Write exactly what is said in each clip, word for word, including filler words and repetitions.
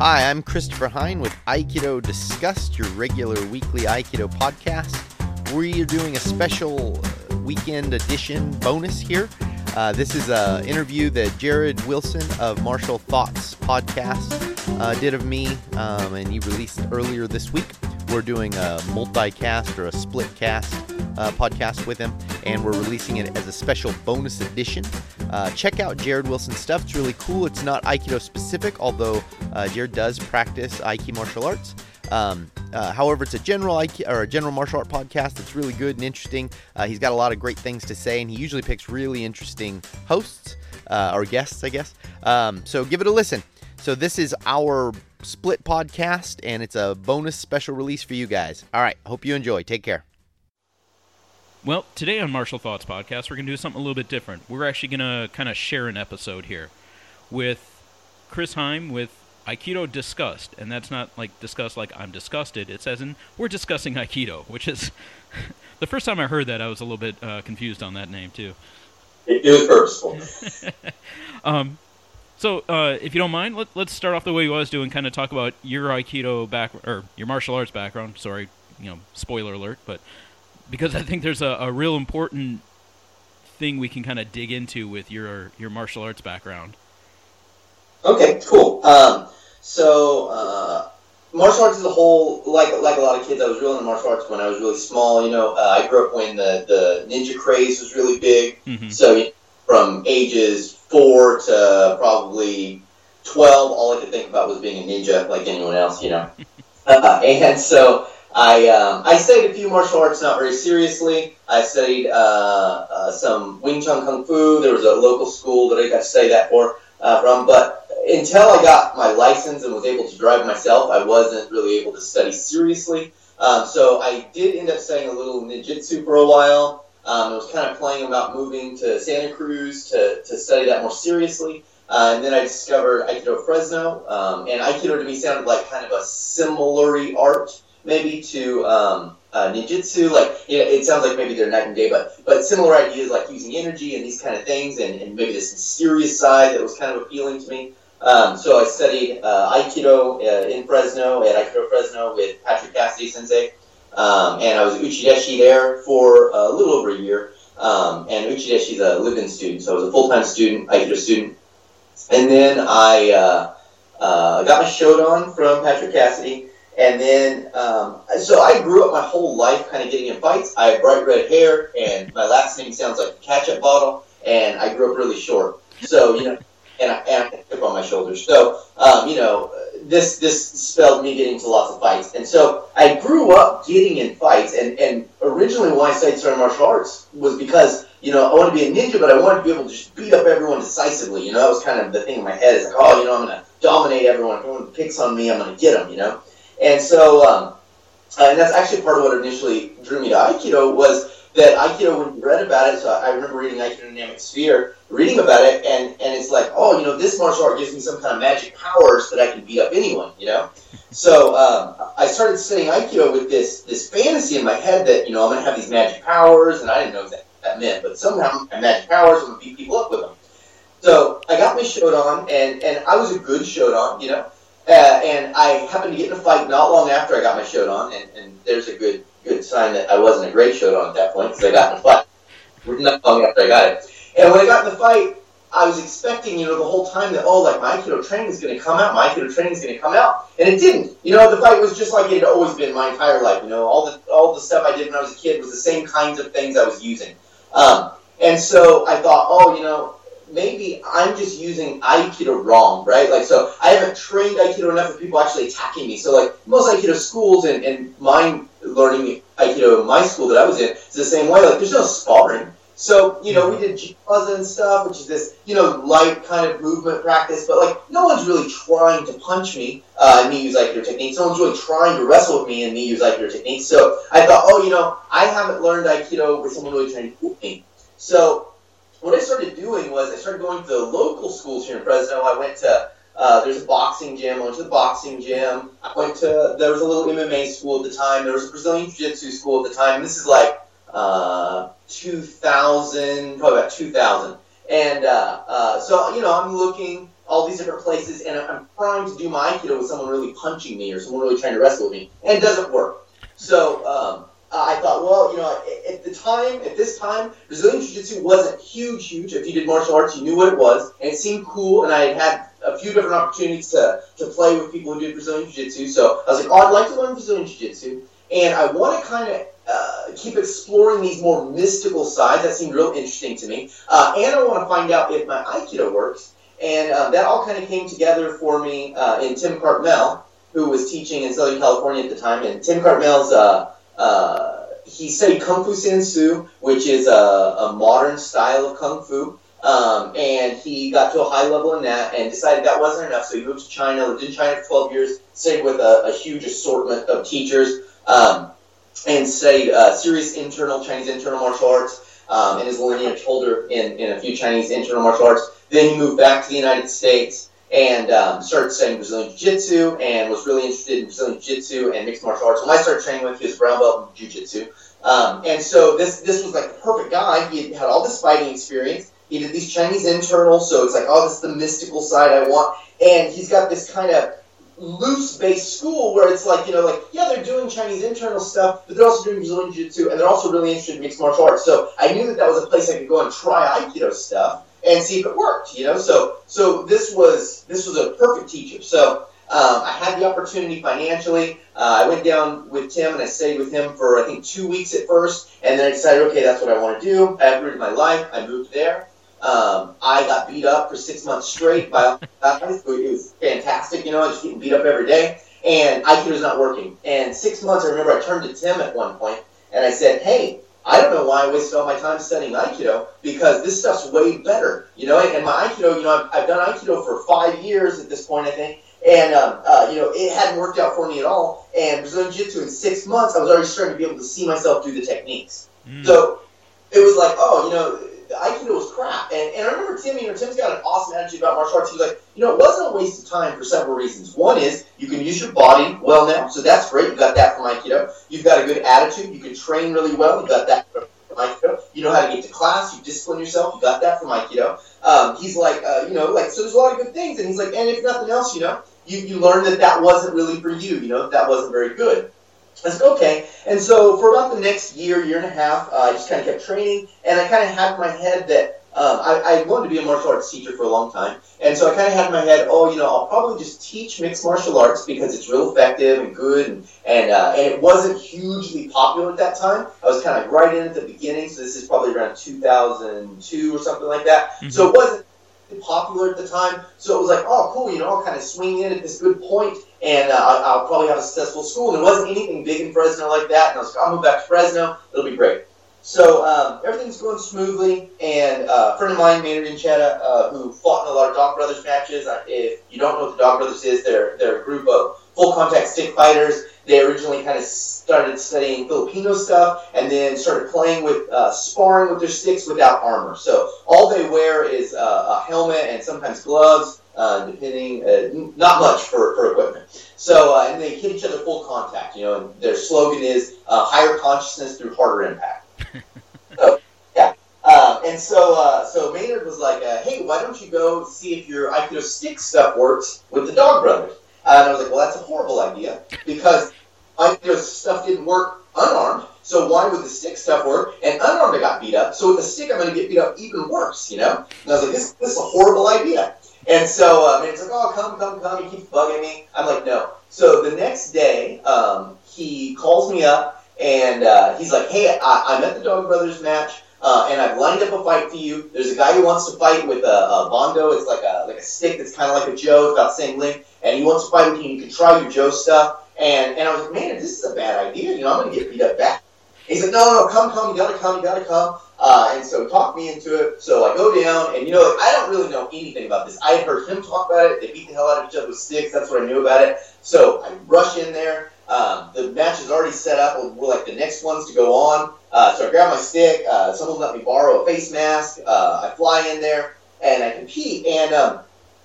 Hi, I'm Christopher Hine with Aikido Discussed, your regular weekly Aikido podcast. We're doing a special weekend edition bonus here. Uh, this is an interview that Jared Wilson of Martial Thoughts podcast uh, did of me, um, and he released earlier this week. We're doing a multicast or a split cast uh, podcast with him, and we're releasing it as a special bonus edition. Uh, check out Jared Wilson's stuff. It's really cool. It's not Aikido specific, although uh, Jared does practice Aikido martial arts. Um, uh, however, it's a general Aikido, or a general martial art podcast that's really good and interesting. Uh, he's got a lot of great things to say, and he usually picks really interesting hosts uh, or guests, I guess. Um, so give it a listen. So this is our split podcast, and it's a bonus special release for you guys. All right, hope you enjoy. Take care. Well, today on Martial Thoughts Podcast, we're going to do something a little bit different. We're actually going to kind of share an episode here with Chris Heim with Aikido Discussed, and that's not like discussed like I'm disgusted. It's as in we're discussing Aikido, which is the first time I heard that, I was a little bit uh, confused on that name, too. It, it was purposeful. um So, uh, if you don't mind, let, let's start off the way you always do and kind of talk about your Aikido background, or your martial arts background. Sorry, you know, spoiler alert, but because I think there's a, a real important thing we can kind of dig into with your your martial arts background. Okay, cool. Um, so, uh, martial arts as a whole, like like a lot of kids, I was really into martial arts when I was really small. You know, uh, I grew up when the, the ninja craze was really big, mm-hmm. So from ages four to probably twelve, all I could think about was being a ninja, like anyone else, you know. uh, and so I um, I studied a few martial arts, not very seriously. I studied uh, uh, some Wing Chun Kung Fu. There was a local school that I got to study that for uh, from. But until I got my license and was able to drive myself, I wasn't really able to study seriously. Um, so I did end up studying a little ninjutsu for a while. Um, I was kind of playing about moving to Santa Cruz to, to study that more seriously. Uh, and then I discovered Aikido Fresno. Um, and Aikido to me sounded like kind of a similar art, maybe, to um, uh, ninjutsu. Like, you know, it sounds like maybe they're night and day, but, but similar ideas like using energy and these kind of things, and, and maybe this mysterious side that was kind of appealing to me. Um, so I studied uh, Aikido uh, in Fresno, at Aikido Fresno with Patrick Cassidy Sensei. Um, and I was Uchideshi there for a little over a year, um, and Uchideshi's a live-in student, so I was a full-time student, Aikido student. And then I uh, uh, got my Shodan from Patrick Cassidy, and then, um, so I grew up my whole life kind of getting in fights. I have bright red hair, and my last name sounds like a ketchup bottle, and I grew up really short, so, you know, and I, and I had a chip on my shoulders, so, um, you know, This this spelled me getting into lots of fights. And so I grew up getting in fights. And, and originally why I started martial arts was because, you know, I wanted to be a ninja, but I wanted to be able to just beat up everyone decisively. You know, that was kind of the thing in my head. Is like, oh, you know, I'm going to dominate everyone. If everyone picks on me, I'm going to get them, you know. And so, um, and that's actually part of what initially drew me to Aikido was that Aikido, when you read about it, so I remember reading Aikido Dynamic Sphere, reading about it, and, and it's like, oh, you know, this martial art gives me some kind of magic powers that I can beat up anyone, you know? So um, I started studying Aikido with this this fantasy in my head that, you know, I'm going to have these magic powers, and I didn't know what that, that meant, but somehow my magic powers, I'm going to beat people up with them. So I got my Shodan, and, and I was a good Shodan, you know? Uh, and I happened to get in a fight not long after I got my Shodan, and, and there's a good... good sign that I wasn't a great Shodan at that point, because I got in the fight. Not long after I got it. And when I got in the fight, I was expecting, you know, the whole time that, oh, like, my Aikido training is going to come out, my Aikido training is going to come out. And it didn't. You know, the fight was just like it had always been my entire life. You know, all the all the stuff I did when I was a kid was the same kinds of things I was using. Um, and so I thought, oh, you know, maybe I'm just using Aikido wrong, right? Like, so I haven't trained Aikido enough for people actually attacking me. So, like, most Aikido schools and, and mine learning Aikido in my school that I was in is the same way. Like, there's no sparring. So, you know, we did Jiyuwaza and stuff, which is this, you know, light kind of movement practice. But, like, no one's really trying to punch me uh, and me use Aikido techniques. No one's really trying to wrestle with me and me use Aikido techniques. So I thought, oh, you know, I haven't learned Aikido with someone really trying to whoop me. So what I started doing was I started going to the local schools here in Fresno. I went to, uh, there's a boxing gym. I went to the boxing gym. I went to, there was a little M M A school at the time. There was a Brazilian Jiu-Jitsu school at the time. This is like uh, two thousand, probably about two thousand. And uh, uh, so, you know, I'm looking. all these different places, and I'm trying to do my Aikido with someone really punching me or someone really trying to wrestle with me, and it doesn't work. So um, I thought, well, you know, at the time, at this time, Brazilian Jiu-Jitsu wasn't huge, huge. If you did martial arts, you knew what it was, and it seemed cool, and I had had a few different opportunities to, to play with people who did Brazilian Jiu-Jitsu, so I was like, oh, I'd like to learn Brazilian Jiu-Jitsu, and I want to kind of Uh, keep exploring these more mystical sides. That seemed real interesting to me. Uh, and I want to find out if my Aikido works. And uh, that all kind of came together for me uh, in Tim Cartmell, who was teaching in Southern California at the time. And Tim Cartmell's, uh, uh, he studied Kung Fu Sansu, which is a, a modern style of Kung Fu. Um, and he got to a high level in that and decided that wasn't enough. So he moved to China, lived in China for twelve years, stayed with a, a huge assortment of teachers. Um, and studied uh, serious internal Chinese internal martial arts um, and is a lineage holder in, in a few Chinese internal martial arts. Then he moved back to the United States and um, started studying Brazilian Jiu-Jitsu and was really interested in Brazilian Jiu-Jitsu and mixed martial arts. When I started training with him, he was a brown belt in Jiu-Jitsu. Um, and so this this was like the perfect guy. He had all this fighting experience. He did these Chinese internal, so it's like, oh, this is the mystical side I want. And he's got this kind of loose-based school where it's like, you know, like, yeah, they're doing Chinese internal stuff, but they're also doing Brazilian Jiu-Jitsu, and they're also really interested in mixed martial arts. So I knew that that was a place I could go and try Aikido stuff and see if it worked, you know? So so this was this was a perfect teacher. So um, I had the opportunity financially. Uh, I went down with Tim, and I stayed with him for, I think, two weeks at first, and then I decided, okay, that's what I want to do. I uprooted my life. I moved there. Um, I got beat up for six months straight by all guys. It was fantastic, you know, I was just getting beat up every day, and Aikido was not working. And six months, I remember I turned to Tim at one point, and I said, hey, I don't know why I wasted all my time studying Aikido, because this stuff's way better, you know, and my Aikido, you know, I've, I've done Aikido for five years at this point, I think, and, um, uh, you know, it hadn't worked out for me at all, and Brazilian Jiu-Jitsu in six months, I was already starting to be able to see myself do the techniques. Mm. So, it was like, oh, you know, Aikido was crap, and, and I remember Tim, you know, Tim's got an awesome attitude about martial arts. He was like, you know, it wasn't a waste of time for several reasons. One is, you can use your body well now, so that's great, you got that from Aikido. You've got a good attitude, you can train really well, you got that from Aikido. You know how to get to class, you discipline yourself, you got that from Aikido. Um, he's like, uh, you know, like, so there's a lot of good things, and he's like, and if nothing else, you know, you, you learn that that wasn't really for you, you know, that wasn't very good. I said, okay, and so for about the next year, year and a half, uh, I just kind of kept training, and I kind of had in my head that um, I, I wanted to be a martial arts teacher for a long time, and so I kind of had in my head, oh, you know, I'll probably just teach mixed martial arts because it's real effective and good, and and, uh, and it wasn't hugely popular at that time. I was kind of right in at the beginning, so this is probably around two thousand two or something like that, mm-hmm. So it wasn't popular at the time, so it was like, oh, cool, you know, I'll kind of swing in at this good point, and uh, I'll probably have a successful school. And there wasn't anything big in Fresno like that, and I was like, I'll move back to Fresno, it'll be great. So um, everything's going smoothly, and uh, a friend of mine, Maynard Inchetta, uh, who fought in a lot of Dog Brothers matches. If you don't know what the Dog Brothers is, they're, they're a group of full-contact stick fighters. They originally kind of started studying Filipino stuff and then started playing with, uh, sparring with their sticks without armor. So all they wear is uh, a helmet and sometimes gloves, uh, depending, uh, not much for, for equipment. So, uh, and they hit each other full contact, you know, and their slogan is uh, higher consciousness through harder impact. So, yeah. Uh, and so, uh, so Maynard was like, uh, hey, why don't you go see if your Aikido stick stuff works with the Dog Brothers? Uh, and I was like, well, that's a horrible idea because Aikido stuff didn't work unarmed, so why would the stick stuff work? And unarmed I got beat up, so with the stick I'm going to get beat up even worse, you know? And I was like, this, this is a horrible idea. And so uh, Maynard's like, oh, come, come, come, he keeps bugging me. I'm like, no. So the next day, um, he calls me up, and uh, he's like, hey, I, I'm at the Dog Brothers match, uh, and I've lined up a fight for you. There's a guy who wants to fight with a, a bondo. It's like a like a stick that's kind of like a Joe, it's about the same length, and he wants to fight with you, you can try your Joe stuff. And and I was like, man, this is a bad idea. You know, I'm going to get beat up back. And he's like, no, no, no, come, come, you got to come, you got to come. Uh, and so he talked me into it. So I go down, and, you know, I don't really know anything about this. I had heard him talk about it. They beat the hell out of each other with sticks. That's what I knew about it. So I rush in there. Um, the match is already set up. We're, we're like the next ones to go on. Uh, so I grab my stick. Uh, someone let me borrow a face mask. Uh, I fly in there, and I compete. And um,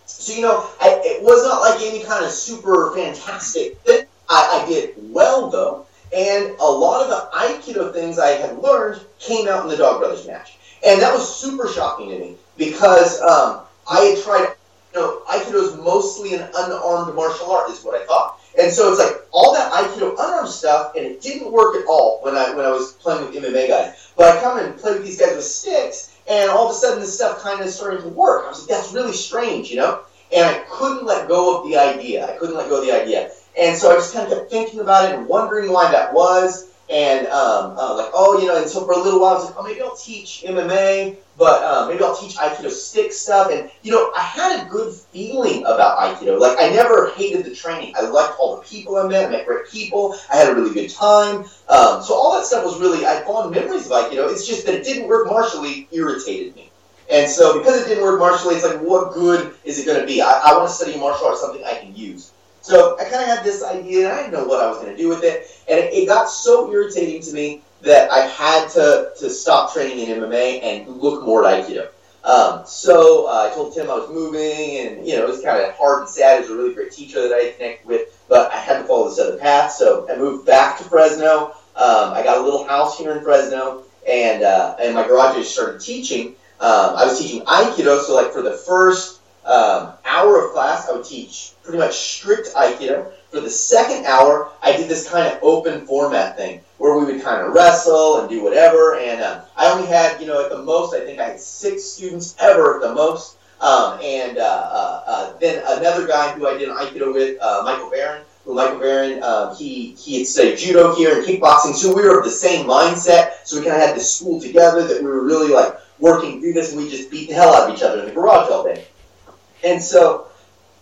so, you know, I, it was not like any kind of super fantastic thing. I, I did well, though, and a lot of the Aikido things I had learned came out in the Dog Brothers match. And that was super shocking to me because um, I had tried no, Aikido is mostly an unarmed martial art, is what I thought. And so it's like all that Aikido unarmed stuff, and it didn't work at all when I when I was playing with M M A guys. But I come and play with these guys with sticks, and all of a sudden this stuff kind of started to work. I was like, that's really strange, you know? And I couldn't let go of the idea. I couldn't let go of the idea. And so I just kind of kept thinking about it and wondering why that was. And um, uh, like, oh, you know, and so for a little while I was like, oh, maybe I'll teach M M A, but uh, maybe I'll teach Aikido stick stuff. And, you know, I had a good feeling about Aikido. Like, I never hated the training. I liked all the people I met. I met great people. I had a really good time. Um, so all that stuff was really, I had fond memories of Aikido. It's just that it didn't work martially irritated me. And so because it didn't work martially, it's like, what good is it going to be? I, I want to study martial arts, something I can use. So I kind of had this idea, and I didn't know what I was going to do with it, and it, it got so irritating to me that I had to, to stop training in M M A and look more at Aikido. Um, so uh, I told Tim I was moving, and you know it was kind of hard and sad. He was a really great teacher that I connected with, but I had to follow this other path, so I moved back to Fresno. Um, I got a little house here in Fresno, and, uh, and my garage just started teaching. Um, I was teaching Aikido, so like for the first Um, hour of class, I would teach pretty much strict Aikido. For the second hour, I did this kind of open format thing where we would kind of wrestle and do whatever. And um, I only had, you know, at the most, I think I had six students ever at the most. Um, and uh, uh, uh, then another guy who I did an Aikido with, uh, Michael Barron. Who Michael Barron, um, he he had studied judo here and kickboxing, so we were of the same mindset. So we kind of had this school together that we were really like working through this, and we just beat the hell out of each other in the garage all day. And so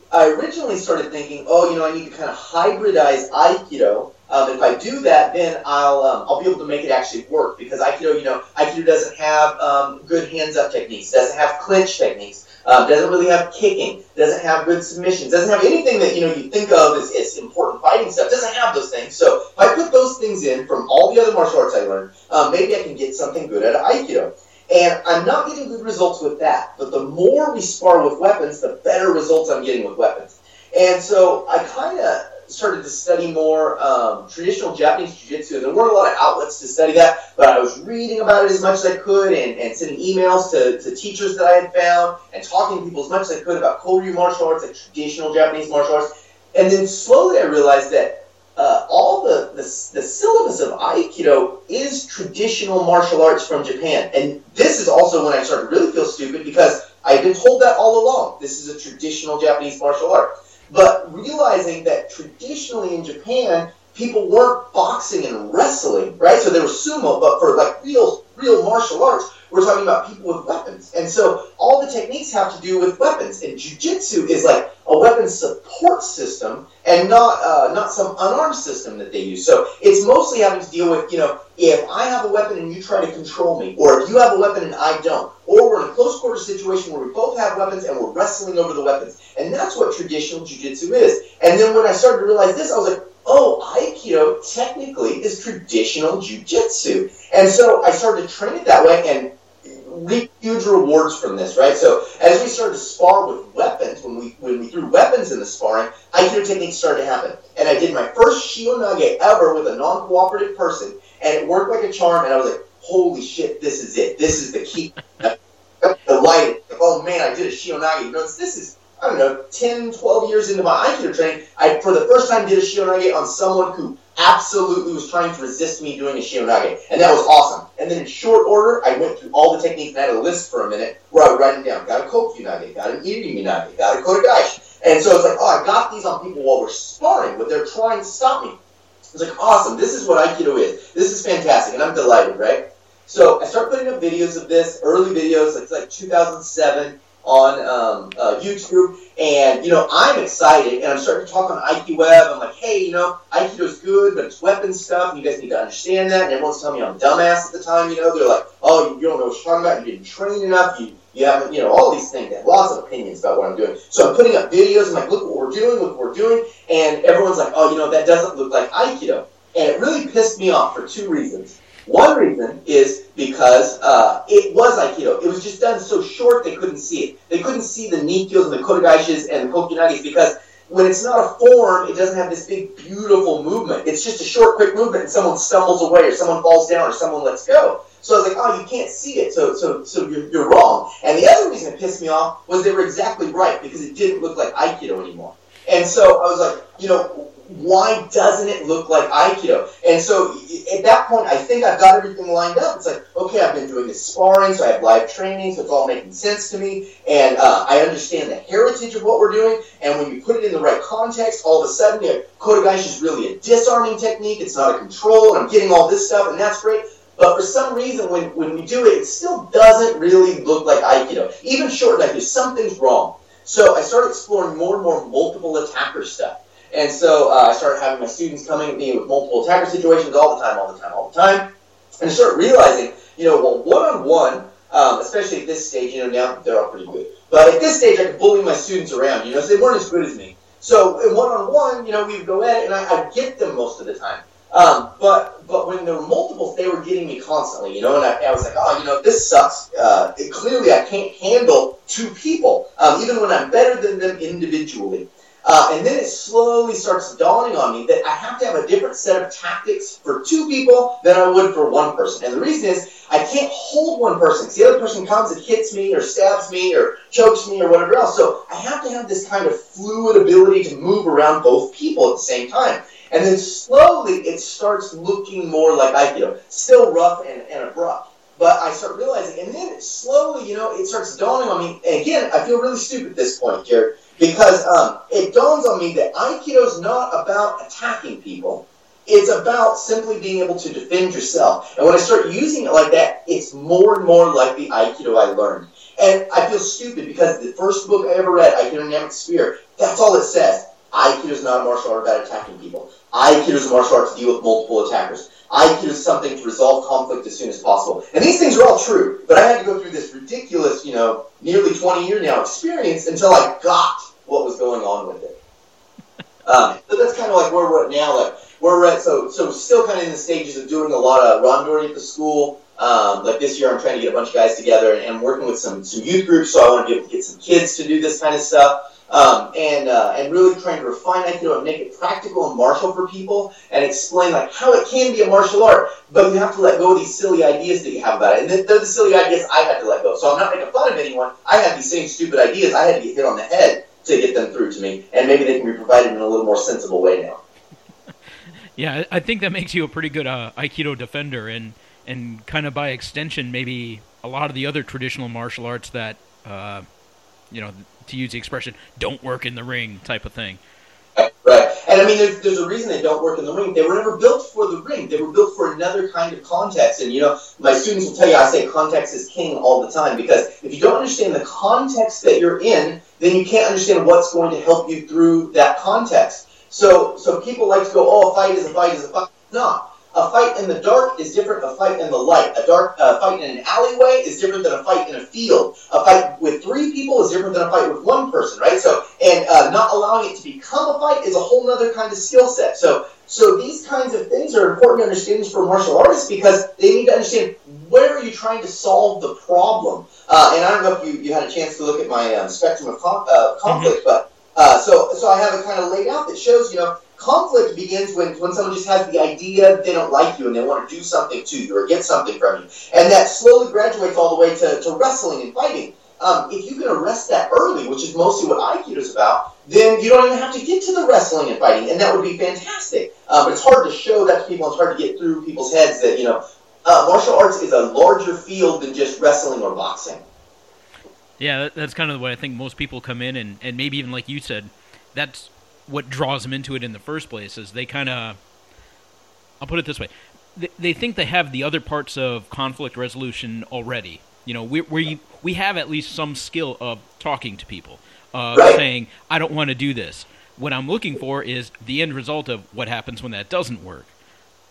I originally started thinking, oh, you know, I need to kind of hybridize Aikido. Um, if I do that, then I'll um, I'll be able to make it actually work, because Aikido, you know, Aikido doesn't have um, good hands-up techniques, doesn't have clinch techniques, um, doesn't really have kicking, doesn't have good submissions, doesn't have anything that, you know, you think of as, as important fighting stuff, doesn't have those things. So if I put those things in from all the other martial arts I learned, um, maybe I can get something good out of Aikido. And I'm not getting good results with that, but the more we spar with weapons, the better results I'm getting with weapons. And so I kind of started to study more um, traditional Japanese Jiu-Jitsu, and there weren't a lot of outlets to study that, but I was reading about it as much as I could and, and sending emails to, to teachers that I had found and talking to people as much as I could about Koryu martial arts, like traditional Japanese martial arts. And then slowly I realized that Uh, all the, the, the syllabus of Aikido is traditional martial arts from Japan. And this is also when I started to really feel stupid, because I've been told that all along. This is a traditional Japanese martial art. But realizing that traditionally in Japan, people weren't boxing and wrestling, right? So they were sumo, but for like real, real martial arts, we're talking about people with weapons. And so all the techniques have to do with weapons. And jiu-jitsu is like a weapon support system and not uh, not some unarmed system that they use. So it's mostly having to deal with, you know, if I have a weapon and you try to control me, or if you have a weapon and I don't, or we're in a close quarter situation where we both have weapons and we're wrestling over the weapons. And that's what traditional jiu-jitsu is. And then when I started to realize this, I was like, oh, Aikido technically is traditional jiu-jitsu. And so I started to train it that way and reap huge rewards from this, right? So as we started to spar with weapons, when we when we threw weapons in the sparring, Aikido techniques started to happen. And I did my first Shionage ever with a non-cooperative person, and it worked like a charm, and I was like, holy shit, this is it. This is the key. I was delighted. Like, oh man, I did a Shionage. You know, this is, I don't know, ten, twelve years into my Aikido training, I for the first time did a Shionage on someone who absolutely was trying to resist me doing a Shionage, and that was awesome. And then in short order, I went through all the techniques, and I had a list for a minute where I would write them down. Got a Kokunage, got an Iriminage, got a Kote Gaeshi. And so it's like, oh, I got these on people while we're sparring, but they're trying to stop me. It's like, awesome, this is what Aikido is. This is fantastic, and I'm delighted, right? So I started putting up videos of this, early videos, it's like two thousand seven, on um, uh, YouTube, and, you know, I'm excited, and I'm starting to talk on IkiWeb. I'm like, hey, you know, Aikido's good, but it's weapon stuff, and you guys need to understand that, and everyone's telling me I'm dumbass at the time, you know, they're like, oh, you don't know what you're talking about, you didn't train enough, you, you haven't, you know, all these things, they have lots of opinions about what I'm doing. So I'm putting up videos, I'm like, look what we're doing, look what we're doing, and everyone's like, oh, you know, that doesn't look like Aikido, and it really pissed me off for two reasons. One reason is because uh, it was Aikido. It was just done so short they couldn't see it. They couldn't see the Nikyos and the Kotegaeshis and the Kokunages, because when it's not a form, it doesn't have this big, beautiful movement. It's just a short, quick movement, and someone stumbles away, or someone falls down, or someone lets go. So I was like, oh, you can't see it, so so so you're, you're wrong. And the other reason it pissed me off was they were exactly right, because it didn't look like Aikido anymore. And so I was like, you know, why doesn't it look like Aikido? And so at that point, I think I've got everything lined up. It's like, okay, I've been doing this sparring, so I have live training, so it's all making sense to me. And uh, I understand the heritage of what we're doing. And when you put it in the right context, all of a sudden, you know, Kote Gaeshi is really a disarming technique. It's not a control, and I'm getting all this stuff, and that's great. But for some reason, when, when we do it, it still doesn't really look like Aikido. Even short like there's something's wrong. So I started exploring more and more multiple attacker stuff. And so uh, I started having my students coming at me with multiple attacker situations all the time, all the time, all the time. And I started realizing, you know, well, one-on-one, um, especially at this stage, you know, now they're all pretty good. But at this stage, I could bully my students around, you know, so they weren't as good as me. So in one-on-one, you know, we would go at it, and I, I'd get them most of the time. Um, but but when there were multiples, they were getting me constantly, you know, and I, I was like, oh, you know, this sucks. Uh, it, clearly, I can't handle two people, um, even when I'm better than them individually. Uh, and then it slowly starts dawning on me that I have to have a different set of tactics for two people than I would for one person. And the reason is I can't hold one person, because the other person comes and hits me or stabs me or chokes me or whatever else. So I have to have this kind of fluid ability to move around both people at the same time. And then slowly it starts looking more like Aikido, still rough and, and abrupt. But I start realizing, and then slowly, you know, it starts dawning on me. And again, I feel really stupid at this point, Jared, because um, it dawns on me that Aikido's not about attacking people. It's about simply being able to defend yourself. And when I start using it like that, it's more and more like the Aikido I learned. And I feel stupid because the first book I ever read, Aikido Dynamic Sphere, that's all it says. Aikido's not a martial art about attacking people. Aikido's a martial art to deal with multiple attackers. Aikido's something to resolve conflict as soon as possible. And these things are all true, but I had to go through this ridiculous, you know, nearly twenty-year now experience until I got what was going on with it. Um, so that's kind of like where we're at now. Like where we're at, so so still kind of in the stages of doing a lot of rondori at the school. Um, like this year, I'm trying to get a bunch of guys together, and I'm working with some some youth groups. So I want to be able to get some kids to do this kind of stuff. Um, and uh, and really trying to refine Aikido and make it practical and martial for people, and explain like how it can be a martial art, but you have to let go of these silly ideas that you have about it. And they're the silly ideas I had to let go. So I'm not making fun of anyone. I had these same stupid ideas. I had to get hit on the head to get them through to me, and maybe they can be provided in a little more sensible way now. Yeah, I think that makes you a pretty good uh, Aikido defender, and and kind of by extension, maybe a lot of the other traditional martial arts that uh, you know. To use the expression, don't work in the ring type of thing. Right. And I mean, there's, there's a reason they don't work in the ring. They were never built for the ring. They were built for another kind of context. And, you know, my students will tell you, I say context is king all the time, because if you don't understand the context that you're in, then you can't understand what's going to help you through that context. So, so people like to go, oh, a fight is a fight is a fight. It's not. A fight in the dark is different than a fight in the light. A dark uh, fight in an alleyway is different than a fight in a field. A fight with three people is different than a fight with one person, right? So, and uh, not allowing it to become a fight is a whole other kind of skill set. So, so these kinds of things are important understandings for martial artists, because they need to understand where are you trying to solve the problem. Uh, and I don't know if you, you had a chance to look at my um, spectrum of com- uh, conflict, but uh, so so I have it kind of laid out that shows, you know, conflict begins when, when someone just has the idea they don't like you and they want to do something to you or get something from you. And that slowly graduates all the way to, to wrestling and fighting. Um, if you can arrest that early, which is mostly what Aikido is about, then you don't even have to get to the wrestling and fighting, and that would be fantastic. Uh, but it's hard to show that to people. It's hard to get through people's heads that, you know, uh, martial arts is a larger field than just wrestling or boxing. Yeah, that's kind of the way I think most people come in, and, and maybe even like you said, that's what draws them into it in the first place is they kind of, I'll put it this way, they, they think they have the other parts of conflict resolution already. You know, we we we have at least some skill of talking to people, of right. saying, I don't want to do this. What I'm looking for is the end result of what happens when that doesn't work.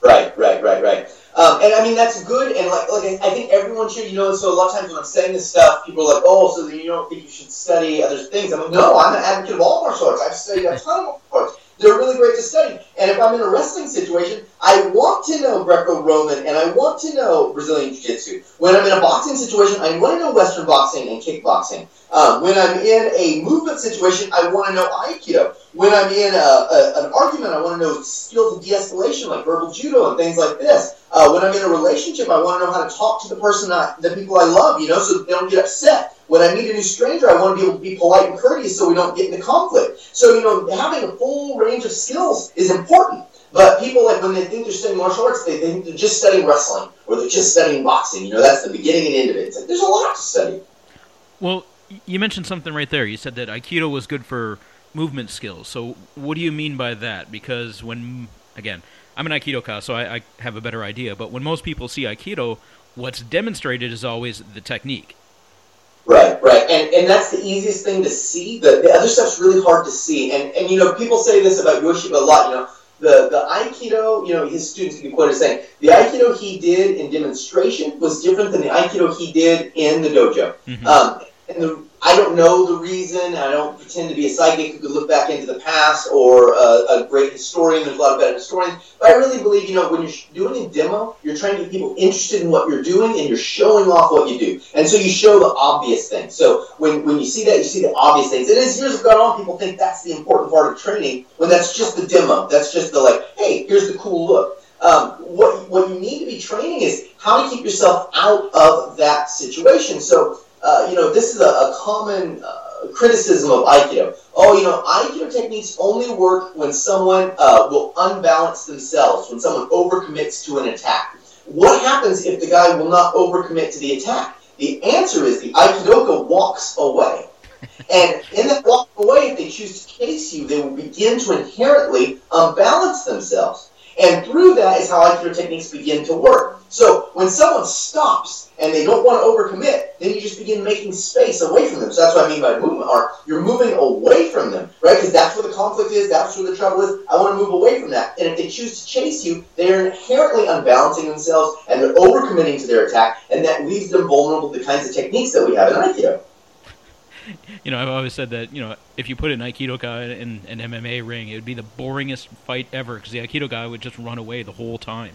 Right, right, right, right. Um, and I mean, that's good, and like, like I think everyone should, you know, so a lot of times when I'm saying this stuff, people are like, oh, so you don't think you should study other things. I'm like, no, I'm an advocate of all martial arts. I've studied a ton of martial arts. They're really great to study. And if I'm in a wrestling situation, I want to know Greco-Roman, and I want to know Brazilian Jiu-Jitsu. When I'm in a boxing situation, I want to know Western boxing and kickboxing. Um, when I'm in a movement situation, I want to know Aikido. when I'm in a, a, an argument, I want to know skills of de-escalation, like verbal judo and things like this. Uh, when I'm in a relationship, I want to know how to talk to the person, I, the people I love, you know, so that they don't get upset. When I meet a new stranger, I want to be able to be polite and courteous so we don't get into conflict. So, you know, having a full range of skills is important. But people, like, when they think they're studying martial arts, they think they're just studying wrestling or they're just studying boxing. You know, that's the beginning and end of it. It's like, there's a lot to study. Well, you mentioned something right there. You said that Aikido was good for movement skills. So what do you mean by that? Because when, again, I'm an Aikidoka, so I, I have a better idea. But when most people see Aikido, what's demonstrated is always the technique. Right, right. And and that's the easiest thing to see. The, the other stuff's really hard to see. And, and, you know, people say this about Ueshiba a lot, you know. The the Aikido, you know, his students can be quoted as saying, the Aikido he did in demonstration was different than the Aikido he did in the dojo. Mm-hmm. Um, and the, I don't know the reason. I don't pretend to be a psychic who could look back into the past or a, a great historian. There's a lot of better historians. But I really believe, you know, when you're doing a demo, you're trying to get people interested in what you're doing and you're showing off what you do. And so you show the obvious things. So when, when you see that, you see the obvious things. And as years have gone on, people think that's the important part of training when that's just the demo. That's just the, like, hey, here's the cool look. Um, what, what you need to be training is how to keep yourself out of that situation. So... Uh, you know, this is a, a common uh, criticism of Aikido. Oh, you know, Aikido techniques only work when someone uh, will unbalance themselves, when someone overcommits to an attack. What happens if the guy will not overcommit to the attack? The answer is the Aikidoka walks away. And in that walk away, if they choose to case you, they will begin to inherently unbalance themselves. And through that is how Aikido techniques begin to work. So when someone stops and they don't want to overcommit, then you just begin making space away from them. So that's what I mean by movement art. You're moving away from them, right? Because that's where the conflict is. That's where the trouble is. I want to move away from that. And if they choose to chase you, they are inherently unbalancing themselves and they're overcommitting to their attack. And that leaves them vulnerable to the kinds of techniques that we have in Aikido. You know, I've always said that, you know, if you put an Aikido guy in an M M A ring, it would be the boringest fight ever because the Aikido guy would just run away the whole time.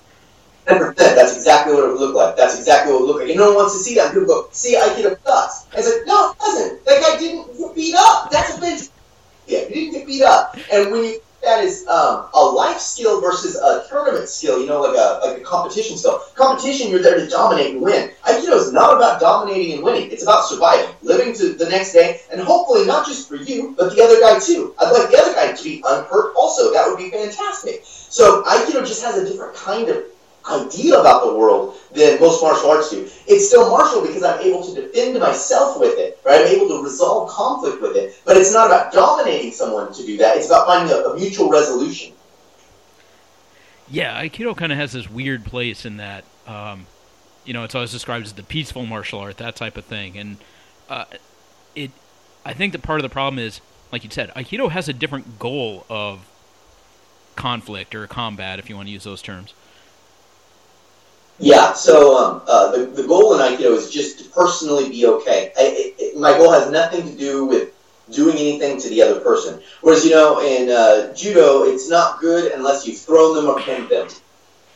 one hundred percent, that's exactly what it would look like. That's exactly what it would look like. And no one wants to see that. People go, see, Aikido sucks. And it's like, no, it doesn't. That guy didn't get beat up. That's a bitch. Yeah, he didn't get beat up. And when you that is um, a life skill versus a tournament skill, you know, like a like a competition skill. Competition, you're there to dominate and win. Aikido is not about dominating and winning. It's about surviving, living to the next day, and hopefully not just for you, but the other guy too. I'd like the other guy to be unhurt also. That would be fantastic. So Aikido just has a different kind of idea about the world than most martial arts do. It's still martial because I'm able to defend myself with it, right? I'm able to resolve conflict with it, but it's not about dominating someone to do that. It's about finding a, a mutual resolution. Yeah, Aikido kind of has this weird place in that, um, you know, it's always described as the peaceful martial art, that type of thing. And uh, it, I think that part of the problem is, like you said, Aikido has a different goal of conflict or combat, if you want to use those terms. Yeah, so um, uh, the, the goal in Aikido is just to personally be okay. I, it, it, my goal has nothing to do with doing anything to the other person. Whereas, you know, in uh, Judo, it's not good unless you've thrown them or pinned them.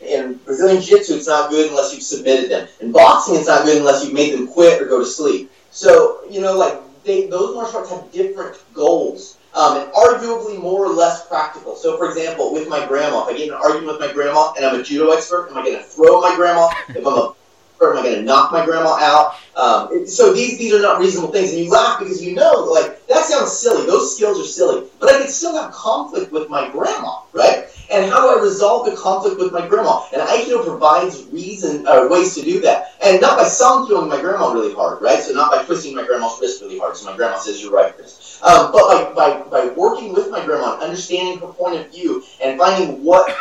In Brazilian Jiu-Jitsu, it's not good unless you've submitted them. In boxing, it's not good unless you've made them quit or go to sleep. So, you know, like, they, those martial arts have different goals. Um, and arguably more or less practical. So, for example, with my grandma, if I get in an argument with my grandma and I'm a judo expert, am I going to throw my grandma? If I'm a or am I going to knock my grandma out? Um, it, so these these are not reasonable things. And you laugh because you know, like, that sounds silly. Those skills are silly. But I can still have conflict with my grandma, right? And how do I resolve the conflict with my grandma? And Aikido provides reason or uh, ways to do that. And not by some-throwing my grandma really hard, right? So not by twisting my grandma's wrist really hard. So my grandma says, you're right, Chris. Um, but by, by, by working with my grandma and understanding her point of view and finding what...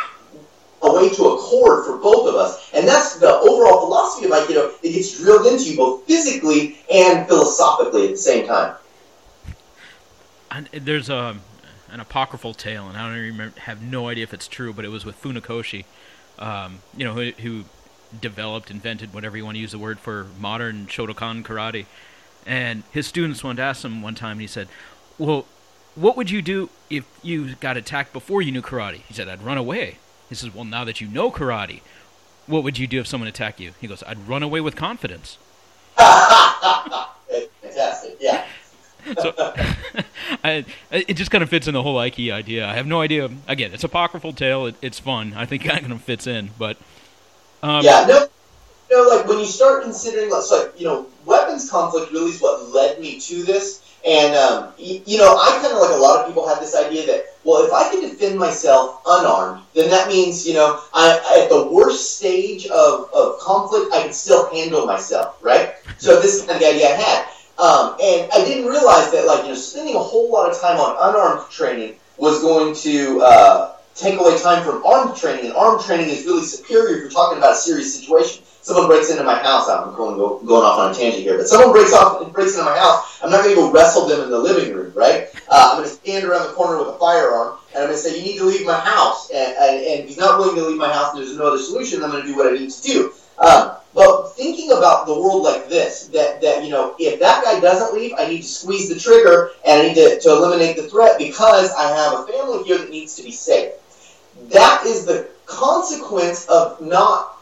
a way to accord for both of us. And that's the overall philosophy of Aikido. It gets drilled into you both physically and philosophically at the same time. And there's a, an apocryphal tale, and I don't remember, have no idea if it's true, but it was with Funakoshi, um, you know, who, who developed, invented, whatever you want to use the word for, modern Shotokan karate. And his students wanted to ask him one time, and he said, well, what would you do if you got attacked before you knew karate? He said, I'd run away. He says, well, now that you know karate, what would you do if someone attacked you? He goes, I'd run away with confidence. Fantastic, yeah. So I, it just kind of fits in the whole Aiki idea. I have no idea. Again, it's apocryphal tale. It, it's fun. I think it kind of fits in, but um, yeah, no, no. Like when you start considering, like, so, you know, weapons conflict really is what led me to this. And um, you know, I kind of, like a lot of people, had this idea that, well, if I can defend myself unarmed, then that means, you know, I, I, at the worst stage of, of conflict, I can still handle myself, right? So this is kind of the idea I had. Um, and I didn't realize that, like, you know, spending a whole lot of time on unarmed training was going to uh, take away time from armed training. And armed training is really superior if you're talking about a serious situation. Someone breaks into my house. I'm going going off on a tangent here, but someone breaks off and breaks into my house. I'm not going to go wrestle them in the living room, right? Uh, I'm going to stand around the corner with a firearm, and I'm going to say, "You need to leave my house." And, and, and if he's not willing to leave my house, and there's no other solution, I'm going to do what I need to do. Um, but thinking about the world like this, that that you know, if that guy doesn't leave, I need to squeeze the trigger and I need to, to eliminate the threat because I have a family here that needs to be safe. That is the consequence of not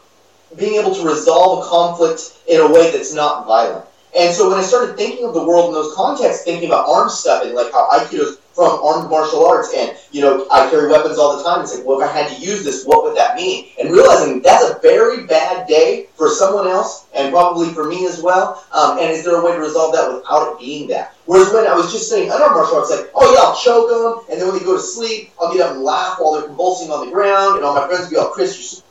being able to resolve a conflict in a way that's not violent. And so when I started thinking of the world in those contexts, thinking about armed stuff and like how Aikido's from armed martial arts and, you know, I carry weapons all the time. It's like, well, if I had to use this, what would that mean? And realizing that's a very bad day for someone else and probably for me as well. Um, and is there a way to resolve that without it being that? Whereas when I was just saying unarmed martial arts, like, oh yeah, I'll choke them. And then when they go to sleep, I'll get up and laugh while they're convulsing on the ground. And all my friends will be all, "Chris, you're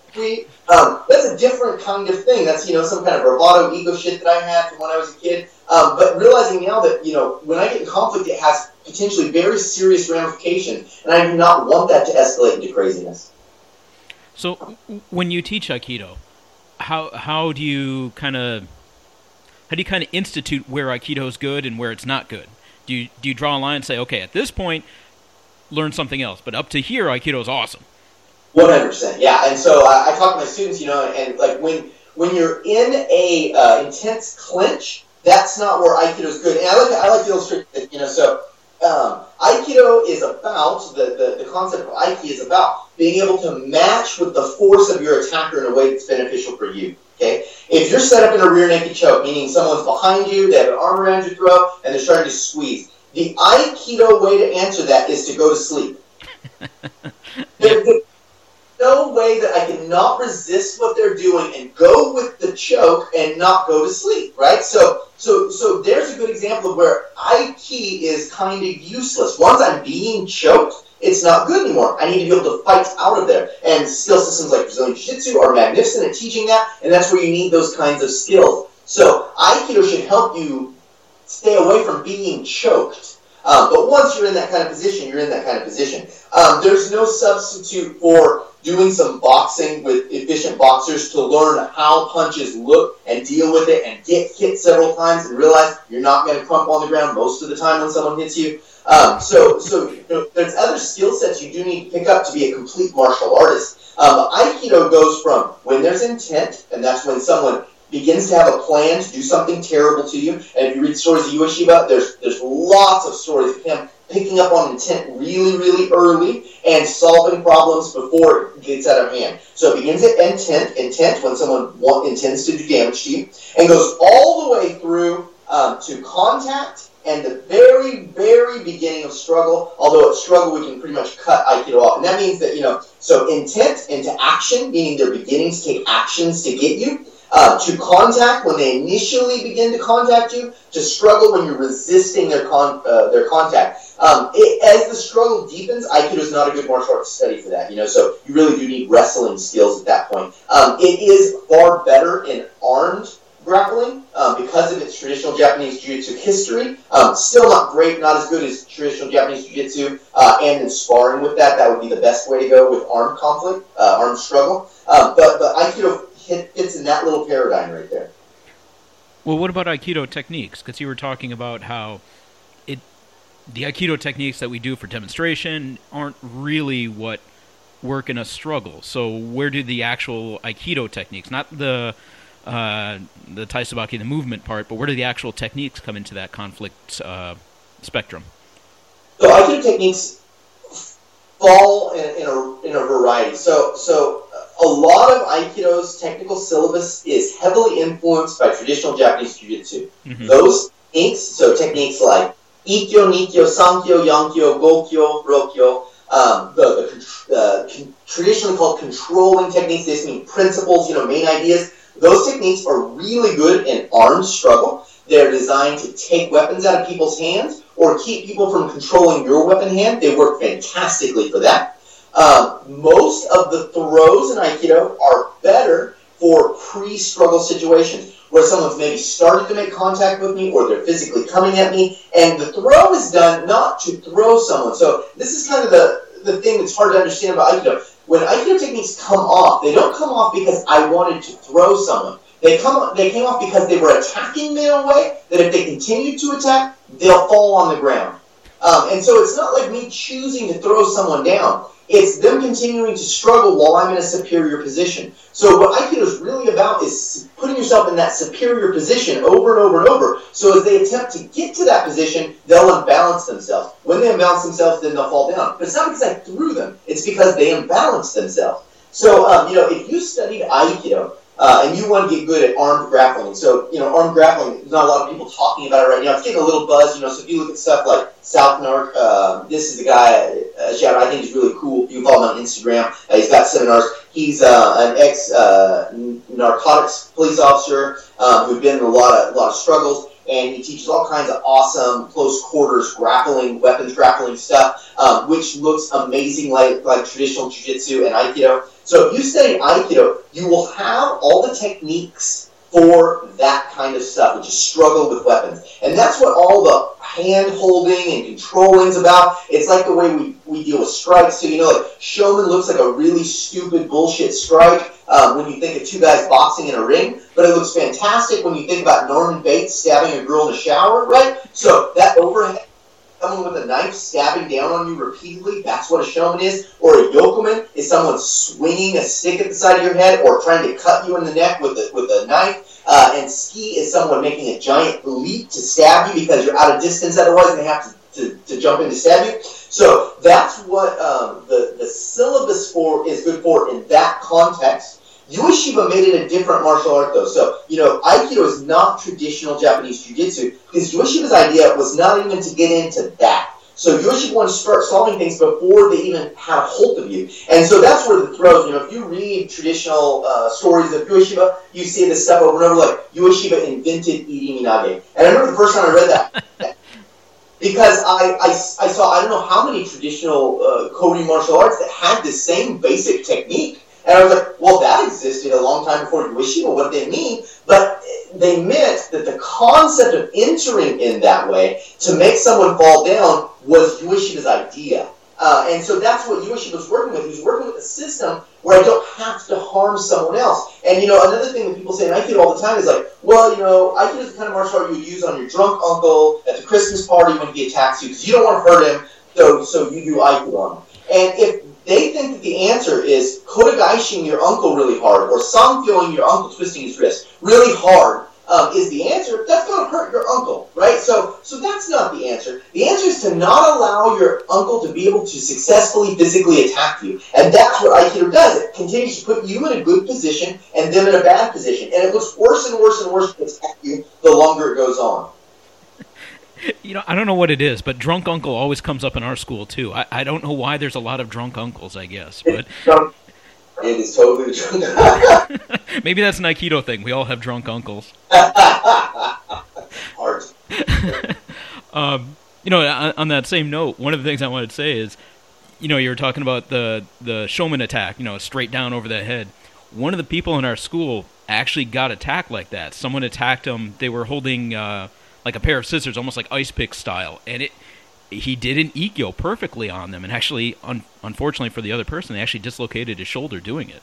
Um, that's a different kind of thing. That's, you know, some kind of bravado, ego shit that I had from when I was a kid. Um, but realizing now that, you know, when I get in conflict, it has potentially very serious ramifications, and I do not want that to escalate into craziness. So when you teach Aikido, how how do you kind of how do you kind of institute where Aikido is good and where it's not good? Do you do you draw a line and say, okay, at this point, learn something else, but up to here, Aikido is awesome? one hundred percent, yeah. And so I, I talk to my students, you know, and, and like when when you're in a uh, intense clinch, that's not where Aikido is good. And I like to, I like to illustrate that, you know, so um, Aikido is about, the, the, the concept of Aiki is about being able to match with the force of your attacker in a way that's beneficial for you, okay? If you're set up in a rear naked choke, meaning someone's behind you, they have an arm around your throat, and they're trying to squeeze, the Aikido way to answer that is to go to sleep. there, there, no way that I can not resist what they're doing and go with the choke and not go to sleep, right? So so, so there's a good example of where Aiki is kind of useless. Once I'm being choked, it's not good anymore. I need to be able to fight out of there. And skill systems like Brazilian Jiu-Jitsu are magnificent at teaching that, and that's where you need those kinds of skills. So Aikido should help you stay away from being choked. Um, but once you're in that kind of position, you're in that kind of position. Um, there's no substitute for doing some boxing with efficient boxers to learn how punches look and deal with it and get hit several times and realize you're not going to crump on the ground most of the time when someone hits you. Um, so so you know, there's other skill sets you do need to pick up to be a complete martial artist. Um, Aikido goes from when there's intent, and that's when someone begins to have a plan to do something terrible to you. And if you read stories of Ueshiba, there's there's lots of stories of him picking up on intent really, really early and solving problems before it gets out of hand. So it begins at intent, intent when someone want, intends to do damage to you, and goes all the way through um, to contact and the very, very beginning of struggle, although at struggle we can pretty much cut Aikido off. And that means that, you know, so intent into action, meaning they're beginning to take actions to get you. Uh, to contact when they initially begin to contact you, to struggle when you're resisting their con- uh, their contact. Um, it, as the struggle deepens, Aikido is not a good martial art to study for that. You know, so you really do need wrestling skills at that point. Um, it is far better in armed grappling um, because of its traditional Japanese Jiu-Jitsu history. Um, still not great, not as good as traditional Japanese Jiu-Jitsu. Uh, and in sparring with that, that would be the best way to go with armed conflict, uh, armed struggle. Uh, but but Aikido fits in that little paradigm right there. Well, what about Aikido techniques? Because you were talking about how it, the Aikido techniques that we do for demonstration aren't really what work in a struggle. So where do the actual Aikido techniques, not the uh, the Taisabaki, the movement part, but where do the actual techniques come into that conflict uh, spectrum? So Aikido techniques fall in, in a in a variety. So so. A lot of Aikido's technical syllabus is heavily influenced by traditional Japanese Jiu-Jitsu. Mm-hmm. Those techniques, so techniques like Ikkyo, Nikkyo, Sankyo, Yankyo, Gokyo, Rokyo, um, the, the traditionally called controlling techniques. They mean principles, you know, main ideas. Those techniques are really good in armed struggle. They're designed to take weapons out of people's hands or keep people from controlling your weapon hand. They work fantastically for that. Uh, most of the throws in Aikido are better for pre-struggle situations where someone's maybe started to make contact with me or they're physically coming at me, and the throw is done not to throw someone. So this is kind of the, the thing that's hard to understand about Aikido. When Aikido techniques come off, they don't come off because I wanted to throw someone. They come, they came off because they were attacking me in a way that if they continue to attack, they'll fall on the ground. Um, and so it's not like me choosing to throw someone down. It's them continuing to struggle while I'm in a superior position. So what Aikido is really about is putting yourself in that superior position over and over and over. So as they attempt to get to that position, they'll imbalance themselves. When they imbalance themselves, then they'll fall down. But it's not because I threw them. It's because they imbalanced themselves. So, um, you know, if you studied Aikido, Uh, and you want to get good at armed grappling. So, you know, armed grappling, there's not a lot of people talking about it right now. It's getting a little buzz, you know, so if you look at stuff like South North, uh, this is the guy, uh, Shodan, I think he's really cool. You can follow him on Instagram. Uh, he's got seminars. He's uh, an ex-narcotics uh, police officer um, who's been in a lot of, a lot of struggles, and he teaches all kinds of awesome close quarters grappling, weapons grappling stuff, um, which looks amazing like, like traditional jiu-jitsu and Aikido. So if you study Aikido, you will have all the techniques for that kind of stuff, which is struggle with weapons. And that's what all the hand-holding and controlling's about. It's like the way we, we deal with strikes. So, you know, like Shodan looks like a really stupid bullshit strike um, when you think of two guys boxing in a ring, but it looks fantastic when you think about Norman Bates stabbing a girl in a shower, right? So that overhead, someone with a knife stabbing down on you repeatedly, that's what a shodan is. Or a yokomen is someone swinging a stick at the side of your head or trying to cut you in the neck with a, with a knife. Uh, and ski is someone making a giant leap to stab you because you're out of distance otherwise and they have to, to, to jump in to stab you. So that's what um, the, the syllabus for is good for in that context. Ueshiba made it a different martial art, though. So, you know, Aikido is not traditional Japanese jiu-jitsu because Ueshiba's idea was not even to get into that. So Ueshiba wanted to start solving things before they even had a hold of you. And so that's where the throws, you know, if you read traditional uh, stories of Ueshiba, you see this stuff over and over, like, Ueshiba invented Iri Minage. And I remember the first time I read that. Because I, I, I saw, I don't know how many traditional uh, Kori martial arts that had the same basic technique. And I was like, well, that existed a long time before Ueshiba. What did they mean? But they meant that the concept of entering in that way to make someone fall down was Ueshiba's idea. Uh, and so that's what Ueshiba was working with. He was working with a system where I don't have to harm someone else. And, you know, another thing that people say in Aikido all the time is like, well, you know, Aikido is the kind of martial art you would use on your drunk uncle at the Christmas party when he attacks you because you don't want to hurt him, so, so you do Aikido on him. And if they think that the answer is Kote Gaeshi-ing your uncle really hard or Sankyo-ing your uncle twisting his wrist really hard um, is the answer, that's going to hurt your uncle, right? So so that's not the answer. The answer is to not allow your uncle to be able to successfully physically attack you. And that's what Aikido does. It continues to put you in a good position and them in a bad position. And it looks worse and worse and worse to attack you the longer it goes on. You know, I don't know what it is, but drunk uncle always comes up in our school, too. I, I don't know why there's a lot of drunk uncles, I guess. But it is totally true. Maybe that's an Aikido thing. We all have drunk uncles. Art. um, you know, on, on that same note, one of the things I wanted to say is, you know, you were talking about the, the Shodan attack, you know, straight down over the head. One of the people in our school actually got attacked like that. Someone attacked them. They were holding... Uh, like a pair of scissors, almost like ice pick style, and it he did an ikkyo perfectly on them, and actually, un, unfortunately for the other person, they actually dislocated his shoulder doing it.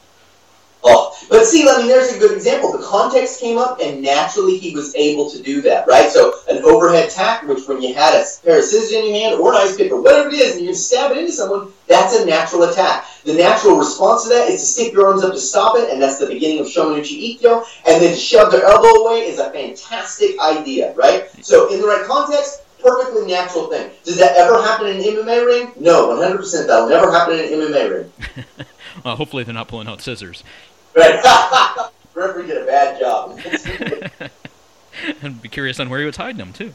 Oh, but see, I mean, there's a good example. The context came up, and naturally he was able to do that, right? So an overhead tack, which when you had a pair of scissors in your hand, or an ice pick, or whatever it is, and you stab it into someone, that's a natural attack. The natural response to that is to stick your arms up to stop it, and that's the beginning of Shomanuchi Ikkyo, and then to shove their elbow away is a fantastic idea, right? So in the right context, perfectly natural thing. Does that ever happen in an M M A ring? No, one hundred percent that'll never happen in an M M A ring. Well, hopefully they're not pulling out scissors. Right. Referee did a bad job. I'd be curious on where he was hiding them, too.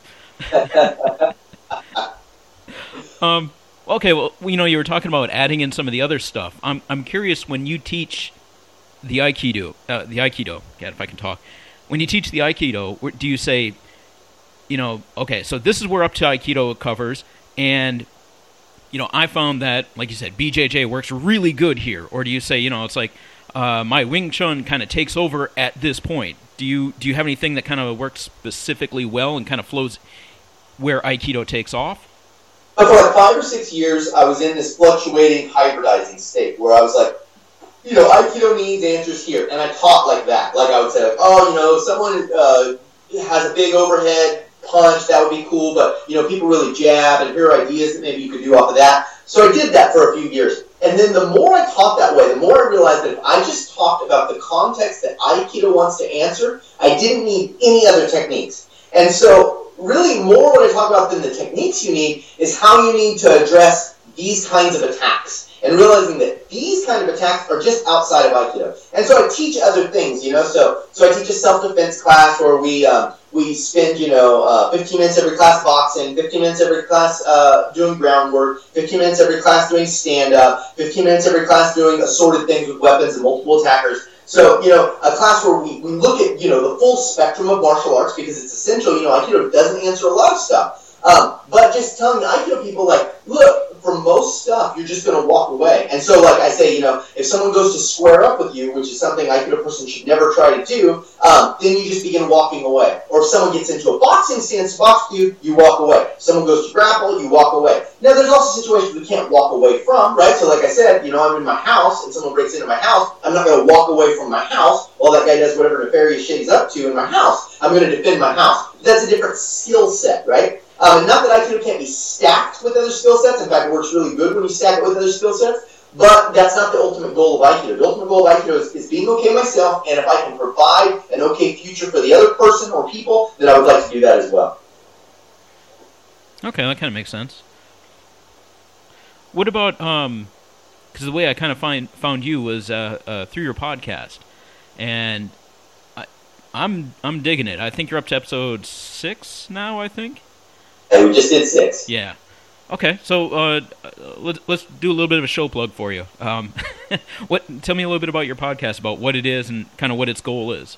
Um, okay, well, you know, you were talking about adding in some of the other stuff. I'm I'm curious when you teach the Aikido, uh, the Aikido. God, if I can talk. When you teach the Aikido, do you say, you know, okay, so this is where up to Aikido covers, and you know, I found that, like you said, B J J works really good here, or do you say, you know, it's like uh, my Wing Chun kind of takes over at this point? Do you do you have anything that kind of works specifically well and kind of flows where Aikido takes off? For like five or six years, I was in this fluctuating hybridizing state where I was like, you know, Aikido needs answers here, and I taught like that. Like I would say, like, oh, you know, someone uh, has a big overhead punch, that would be cool, but, you know, people really jab, and here are ideas that maybe you could do off of that. So I did that for a few years. And then the more I taught that way, the more I realized that if I just talked about the context that Aikido wants to answer, I didn't need any other techniques. And so really more what I talk about than the techniques you need is how you need to address these kinds of attacks. And realizing that these kind of attacks are just outside of Aikido. And so I teach other things, you know. So so I teach a self-defense class where we um, we spend, you know, uh, fifteen minutes every class boxing, fifteen minutes every class uh, doing groundwork, fifteen minutes every class doing stand-up, fifteen minutes every class doing assorted things with weapons and multiple attackers. So, you know, a class where we, we look at, you know, the full spectrum of martial arts because it's essential. You know, Aikido doesn't answer a lot of stuff. Um, but just telling the Aikido people, like, look, for most stuff, you're just going to walk away. And so, like I say, you know, if someone goes to square up with you, which is something Aikido person should never try to do, um, then you just begin walking away. Or if someone gets into a boxing stance to box you, you walk away. If someone goes to grapple, you walk away. Now, there's also situations we can't walk away from, right? So, like I said, you know, I'm in my house, and someone breaks into my house. I'm not going to walk away from my house while that guy does whatever nefarious shit he's up to in my house. I'm going to defend my house. But that's a different skill set, right? Um, not that Aikido can't be stacked with other skill sets. In fact, it works really good when you stack it with other skill sets. But that's not the ultimate goal of Aikido. The ultimate goal of Aikido is, is being okay myself, and if I can provide an okay future for the other person or people, then I would like to do that as well. Okay, that kind of makes sense. What about, um, because the way I kind of find, found you was uh, uh, through your podcast, and I, I'm I'm digging it. I think you're up to episode six now, I think. And we just did six. Yeah. Okay, so uh, let's let's do a little bit of a show plug for you. Um, what? Tell me a little bit about your podcast, about what it is and kind of what its goal is.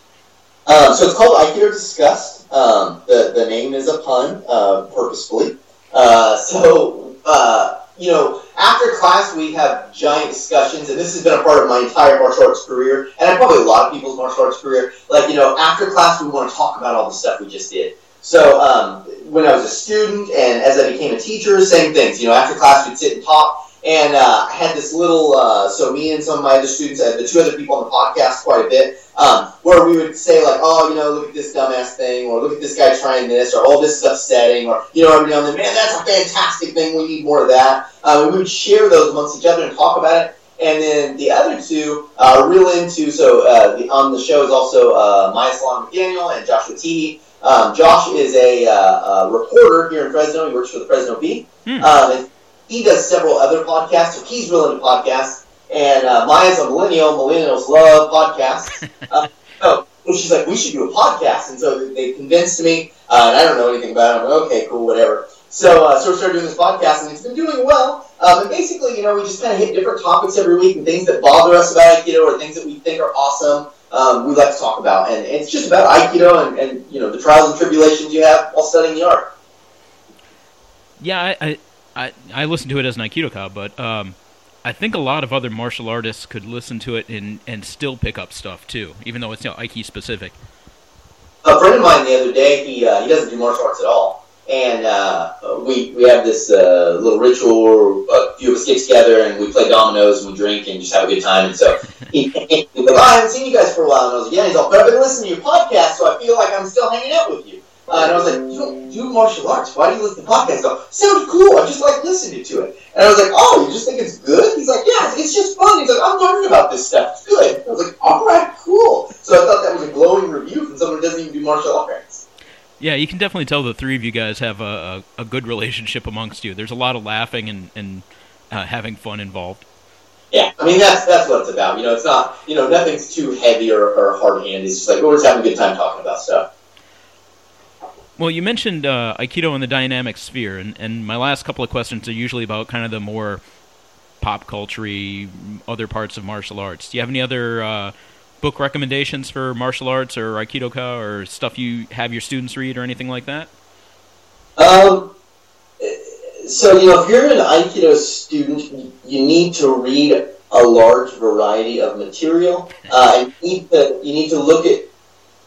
Um, so it's called Aikido Discussed. Um, the the name is a pun, uh, purposefully. Uh, so uh, you know, after class we have giant discussions, and this has been a part of my entire martial arts career, and probably a lot of people's martial arts career. Like, you know, after class we want to talk about all the stuff we just did. So um, when I was a student and as I became a teacher, same things. You know, after class we'd sit and talk. And uh, I had this little, uh, so me and some of my other students, uh, the two other people on the podcast quite a bit, um, where we would say like, oh, you know, look at this dumbass thing, or look at this guy trying this, or oh, this is upsetting, or, you know, every now and then, man, that's a fantastic thing, we need more of that. Um, and we would share those amongst each other and talk about it. And then the other two uh, real into, so uh, the, on the show is also uh, Maya Salon McDaniel and Joshua Teehee. Um, Josh is a, uh, a reporter here in Fresno. He works for the Fresno Bee. Hmm. Um, and he does several other podcasts, so he's real into podcasts. And uh, Maya's a millennial. Millennials love podcasts. uh, so she's like, we should do a podcast. And so they convinced me, uh, and I don't know anything about it. I'm like, okay, cool, whatever. So, uh, so we started doing this podcast, and it's been doing well. Um, and basically, you know, we just kind of hit different topics every week and things that bother us about Aikido or things that we think are awesome. Um, we like to talk about, and it's just about Aikido and, and you know the trials and tribulations you have while studying the art. Yeah, I I, I listen to it as an Aikido-ka, but um, I think a lot of other martial artists could listen to it and, and still pick up stuff too, even though it's, you know, Aiki specific. A friend of mine the other day, he uh, he doesn't do martial arts at all, and uh, we we have this uh, little ritual where a few of us get together and we play dominoes and we drink and just have a good time, and so. He's like, oh, I haven't seen you guys for a while. And I was like, yeah. He's like, but I've been listening to your podcast, so I feel like I'm still hanging out with you. Uh, and I was like, you don't do martial arts. Why do you listen to podcasts? Go, sounds cool. I just like listening to it. And I was like, oh, you just think it's good? He's like, yeah, it's just fun. He's like, I'm learning about this stuff. It's good. I was like, all right, cool. So I thought that was a glowing review from someone who doesn't even do martial arts. Yeah, you can definitely tell the three of you guys have a, a, a good relationship amongst you. There's a lot of laughing and, and uh, having fun involved. Yeah, I mean, that's that's what it's about. You know, it's not, you know, nothing's too heavy or, or hard-handed. It's just like, we're just having a good time talking about stuff. Well, you mentioned uh, Aikido and the dynamic sphere, and, and my last couple of questions are usually about kind of the more pop culture-y, other parts of martial arts. Do you have any other uh, book recommendations for martial arts or Aikidoka or stuff you have your students read or anything like that? Um, so, you know, if you're an Aikido student, you need to read a large variety of material. Uh, and you need to, you need to look at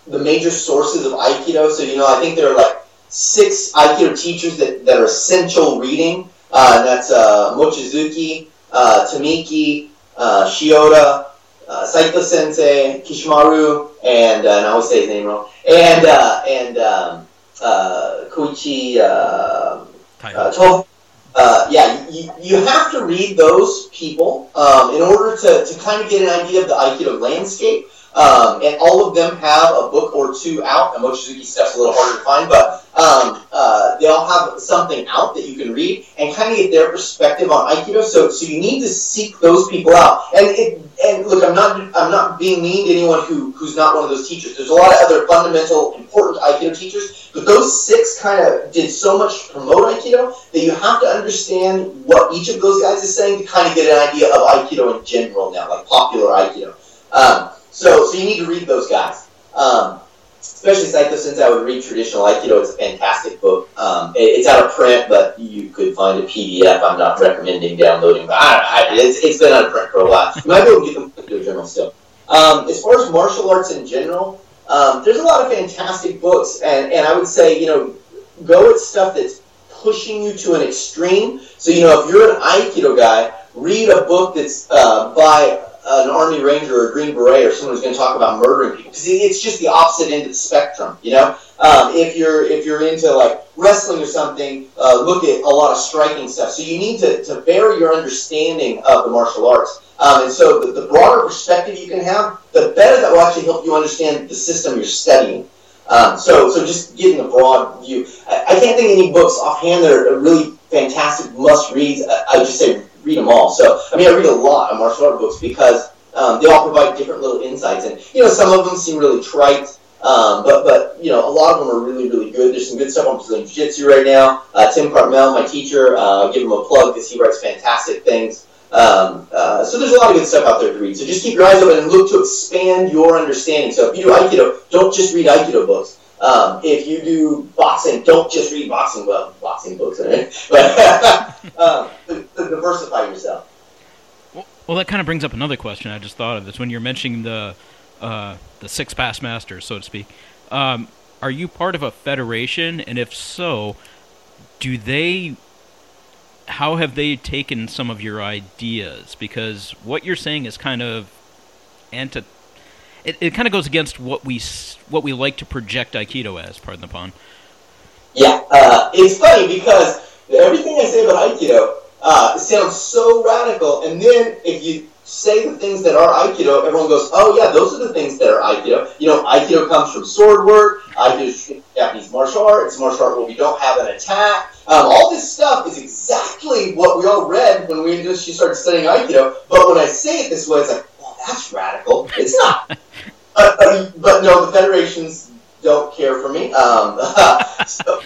the major sources of Aikido. So, you know, I think there are like six Aikido teachers that, that are essential reading. Uh, and that's uh, Mochizuki, uh, Tamiki, uh, Shioda, uh, Saito-sensei, Kishimaru, and, uh, and I always say his name wrong, and uh, and um, uh, Koichi uh, uh, Toho. Uh, yeah, you, you have to read those people um, in order to, to kind of get an idea of the Aikido landscape. Um, and all of them have a book or two out. And Mochizuki stuff's a little harder to find, but um, uh, they all have something out that you can read and kind of get their perspective on Aikido. So, so you need to seek those people out. And it, and look, I'm not I'm not being mean to anyone who, who's not one of those teachers. There's a lot of other fundamental, important Aikido teachers, but those six kind of did so much to promote Aikido that you have to understand what each of those guys is saying to kind of get an idea of Aikido in general now, like popular Aikido. Um, So, so you need to read those guys, um, especially Saito Sensei. I would read traditional Aikido. It's a fantastic book. Um, it, it's out of print, but you could find a P D F. I'm not recommending downloading, but I, I, it's, it's been out of print for a while. You might be able to get them into a journal still. Um, as far as martial arts in general, um, there's a lot of fantastic books, and, and I would say, you know, go with stuff that's pushing you to an extreme. So, you know, if you're an Aikido guy, read a book that's uh, by an Army Ranger or a Green Beret or someone who's going to talk about murdering people, because it's just the opposite end of the spectrum, you know? Um, if you're if you're into, like, wrestling or something, uh, look at a lot of striking stuff. So you need to, to vary your understanding of the martial arts. Um, and so the, the broader perspective you can have, the better that will actually help you understand the system you're studying. Um, so so just getting a broad view. I, I can't think of any books offhand that are really fantastic must-reads. I, I would just say read them all. So, I mean, I read a lot of martial art books because um, they all provide different little insights. And, you know, some of them seem really trite, um, but, but you know, a lot of them are really, really good. There's some good stuff on Brazilian Jiu-Jitsu right now. Uh, Tim Cartmell, my teacher, uh, I'll give him a plug because he writes fantastic things. Um, uh, so there's a lot of good stuff out there to read. So just keep your eyes open and look to expand your understanding. So if you do Aikido, don't just read Aikido books. Um, if you do boxing, don't just read boxing well, boxing books, right? But um, to, to diversify yourself. Well, well, that kind of brings up another question I just thought of. It's when you're mentioning the uh, the six past masters, so to speak. Um, are you part of a federation, and if so, do they? How have they taken some of your ideas? Because what you're saying is kind of anti. It, it kind of goes against what we what we like to project Aikido as, pardon the pun. Yeah, uh, it's funny because everything I say about Aikido uh, sounds so radical, and then if you say the things that are Aikido, everyone goes, oh yeah, those are the things that are Aikido. You know, Aikido comes from sword work, Aikido is Japanese martial art, it's martial art where we don't have an attack. Um, all this stuff is exactly what we all read when we initially started studying Aikido, but when I say it this way, it's like, well, that's radical. It's not. Uh, uh, but no, the federations don't care for me. Um, uh, so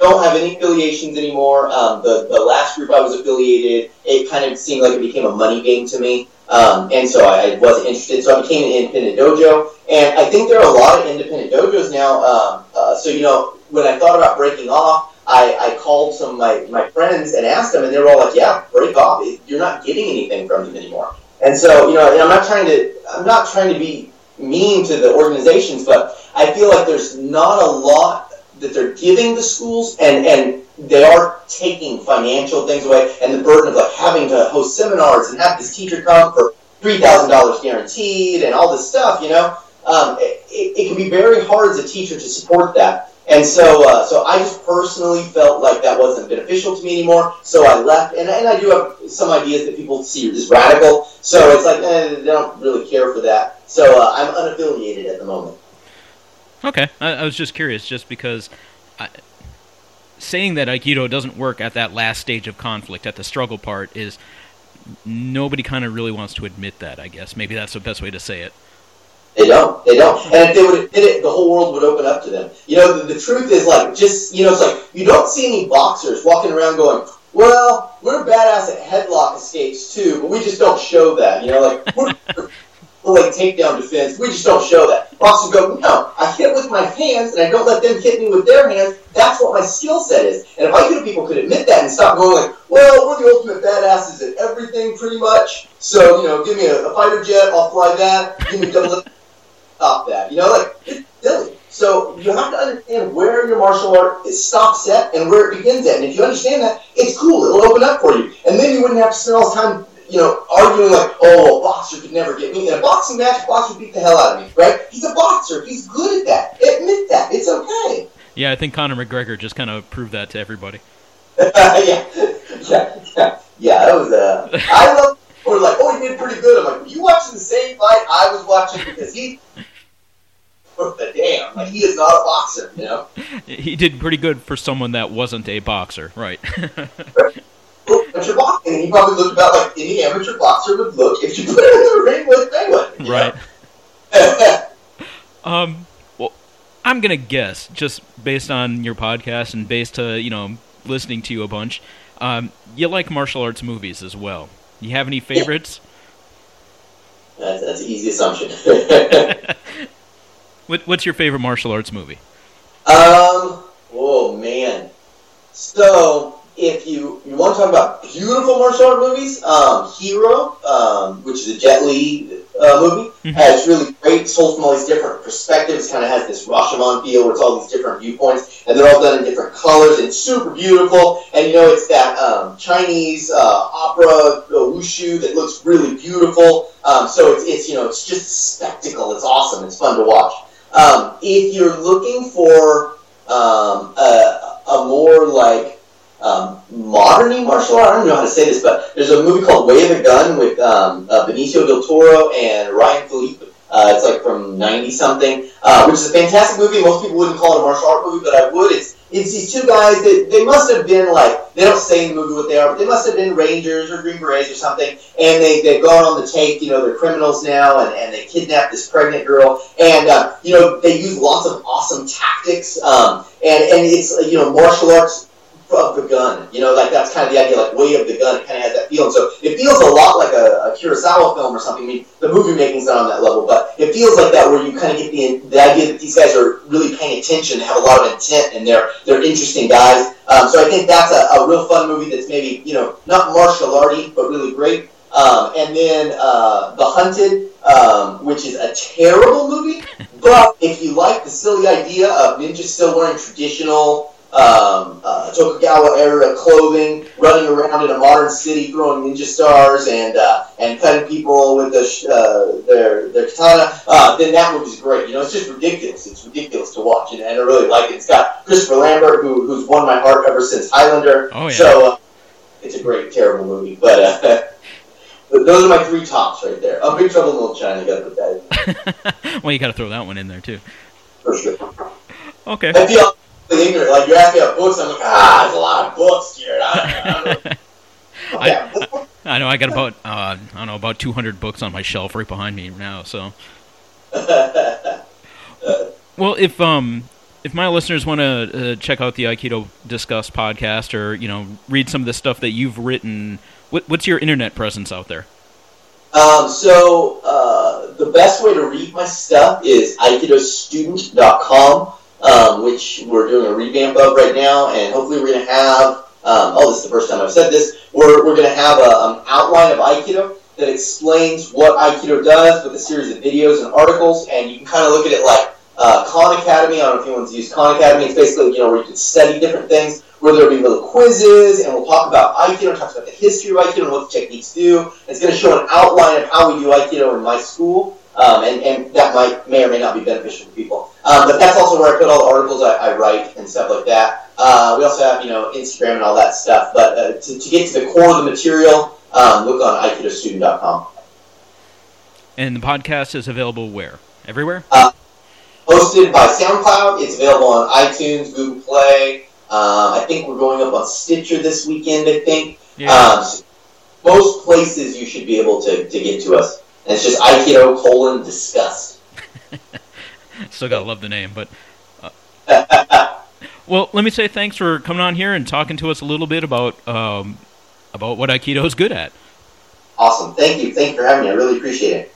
don't have any affiliations anymore. Um, the, the last group I was affiliated, it kind of seemed like it became a money game to me. Um, and so I, I wasn't interested. So I became an independent dojo. And I think there are a lot of independent dojos now. Um, uh, so, you know, when I thought about breaking off, I, I called some of my, my friends and asked them, and they were all like, yeah, break off. You're not getting anything from them anymore. And so, you know, and I'm not trying to I'm not trying to be mean to the organizations, but I feel like there's not a lot that they're giving the schools, and, and they are taking financial things away, and the burden of like having to host seminars and have this teacher come for three thousand dollars guaranteed and all this stuff, you know, um, it, it can be very hard as a teacher to support that. And so uh, so I just personally felt like that wasn't beneficial to me anymore, so I left. And, and I do have some ideas that people see as radical, so it's like, eh, they don't really care for that. So uh, I'm unaffiliated at the moment. Okay, I, I was just curious, just because I, saying that Aikido doesn't work at that last stage of conflict, at the struggle part, is nobody kind of really wants to admit that, I guess. Maybe that's the best way to say it. They don't. They don't. And if they would admit it, the whole world would open up to them. You know, the, the truth is like, just, you know, it's like, you don't see any boxers walking around going, well, we're badass at headlock escapes too, but we just don't show that. You know, like, we're, we're like takedown defense. We just don't show that. Boxers go, no, I hit with my hands and I don't let them hit me with their hands. That's what my skill set is. And if Aikido people could admit that and stop going like, well, we're the ultimate badasses at everything pretty much, so, you know, give me a, a fighter jet, I'll fly that, give me double stop that. You know, like, it's silly. So you have to understand where your martial art stops at and where it begins at. And if you understand that, it's cool. It'll open up for you. And then you wouldn't have to spend all this time, you know, arguing like, oh, a boxer could never get me. In a boxing match, a boxer would beat the hell out of me, right? He's a boxer. He's good at that. Admit that. It's okay. Yeah, I think Conor McGregor just kind of proved that to everybody. yeah. yeah. Yeah. Yeah, that was, uh, I love, or like, oh, he did pretty good. I'm like, you watching the same fight I was watching because he... the damn, like, he is not a boxer, you know? He did pretty good for someone that wasn't a boxer, right? Amateur boxing, he probably looked about like any amateur boxer would look if you put him in the ring with Mayweather. Right. um, well, I'm going to guess, just based on your podcast and based to, you know, listening to you a bunch, um, you like martial arts movies as well. You have any favorites? that's, that's an easy assumption. What, what's your favorite martial arts movie? Um, oh, man. So, if you, you want to talk about beautiful martial art movies, um, Hero, um, which is a Jet Li uh, movie, mm-hmm. has really great soul from all these different perspectives. Kind of has this Rashomon feel where it's all these different viewpoints, and they're all done in different colors, and super beautiful. And, you know, it's that um, Chinese uh, opera, uh, wushu, that looks really beautiful. Um, so, it's, it's, you know, it's just a spectacle. It's awesome. It's fun to watch. Um, if you're looking for um, a, a more like um, modern martial art, I don't know how to say this, but there's a movie called Way of the Gun with um, uh, Benicio del Toro and Ryan Philippe. Uh, it's like from ninety something, uh, which is a fantastic movie. Most people wouldn't call it a martial art movie, but I would. It's it's these two guys that they must have been like, they don't say in the movie what they are, but they must have been Rangers or Green Berets or something, and they, they've gone on the take, you know, they're criminals now, and, and they kidnapped this pregnant girl, and, uh, you know, they use lots of awesome tactics, um, and, and it's, you know, martial arts of the gun, you know, like that's kind of the idea, like Way of the Gun, it kind of has that feel, and so it feels a lot like a, a Kurosawa film or something. I mean, the movie making's not on that level, but it feels like that where you kind of get the, the idea that these guys are really paying attention and have a lot of intent, and they're, they're interesting guys, um, so I think that's a, a real fun movie that's maybe, you know, not martial arty, but really great. Um, and then uh, The Hunted, um, which is a terrible movie, but if you like the silly idea of ninjas still wearing traditional Um, uh, Tokugawa era clothing, running around in a modern city, throwing ninja stars and uh, and cutting people with the sh- uh, their their katana. Uh, then that movie's great. You know, it's just ridiculous. It's ridiculous to watch, and, and I really like it. It's got Christopher Lambert, who who's won my heart ever since Highlander. Oh yeah. So uh, it's a great, terrible movie, but uh, those are my three tops right there. Oh, Big Trouble in Little China. You got to put that in. Well, you got to throw that one in there too. For sure. Okay. Ignorant. Like, you're asking about books, I'm like, ah, there's a lot of books, Jared. I don't know. I, don't know. Okay. I, I know, I got about, uh, I don't know, about two hundred books on my shelf right behind me now, so. Well, if um, if my listeners want to uh, check out the Aikido Discussed podcast or, you know, read some of the stuff that you've written, what, what's your internet presence out there? Um, so, uh, the best way to read my stuff is Aikido Student dot com. Um, which we're doing a revamp of right now, and hopefully we're going to have, um, oh, this is the first time I've said this, we're, we're going to have an outline of Aikido that explains what Aikido does with a series of videos and articles, and you can kind of look at it like uh, Khan Academy. I don't know if you want to use Khan Academy. It's basically, you know, where you can study different things, where there'll be little quizzes, and we'll talk about Aikido, talk about the history of Aikido and what the techniques do. It's going to show an outline of how we do Aikido in my school. Um, and, and that might may or may not be beneficial to people. Um, but that's also where I put all the articles I, I write and stuff like that. Uh, we also have, you know, Instagram and all that stuff. But uh, to, to get to the core of the material, um, look on Aikido Student dot com. And the podcast is available where? Everywhere? Uh, hosted by SoundCloud. It's available on iTunes, Google Play. Uh, I think we're going up on Stitcher this weekend, I think. Yeah. Um, so most places you should be able to, to get to us. And it's just Aikido colon discussed. Still gotta love the name, but... Uh, well, let me say thanks for coming on here and talking to us a little bit about um, about what Aikido is good at. Awesome. Thank you. Thank you for having me. I really appreciate it.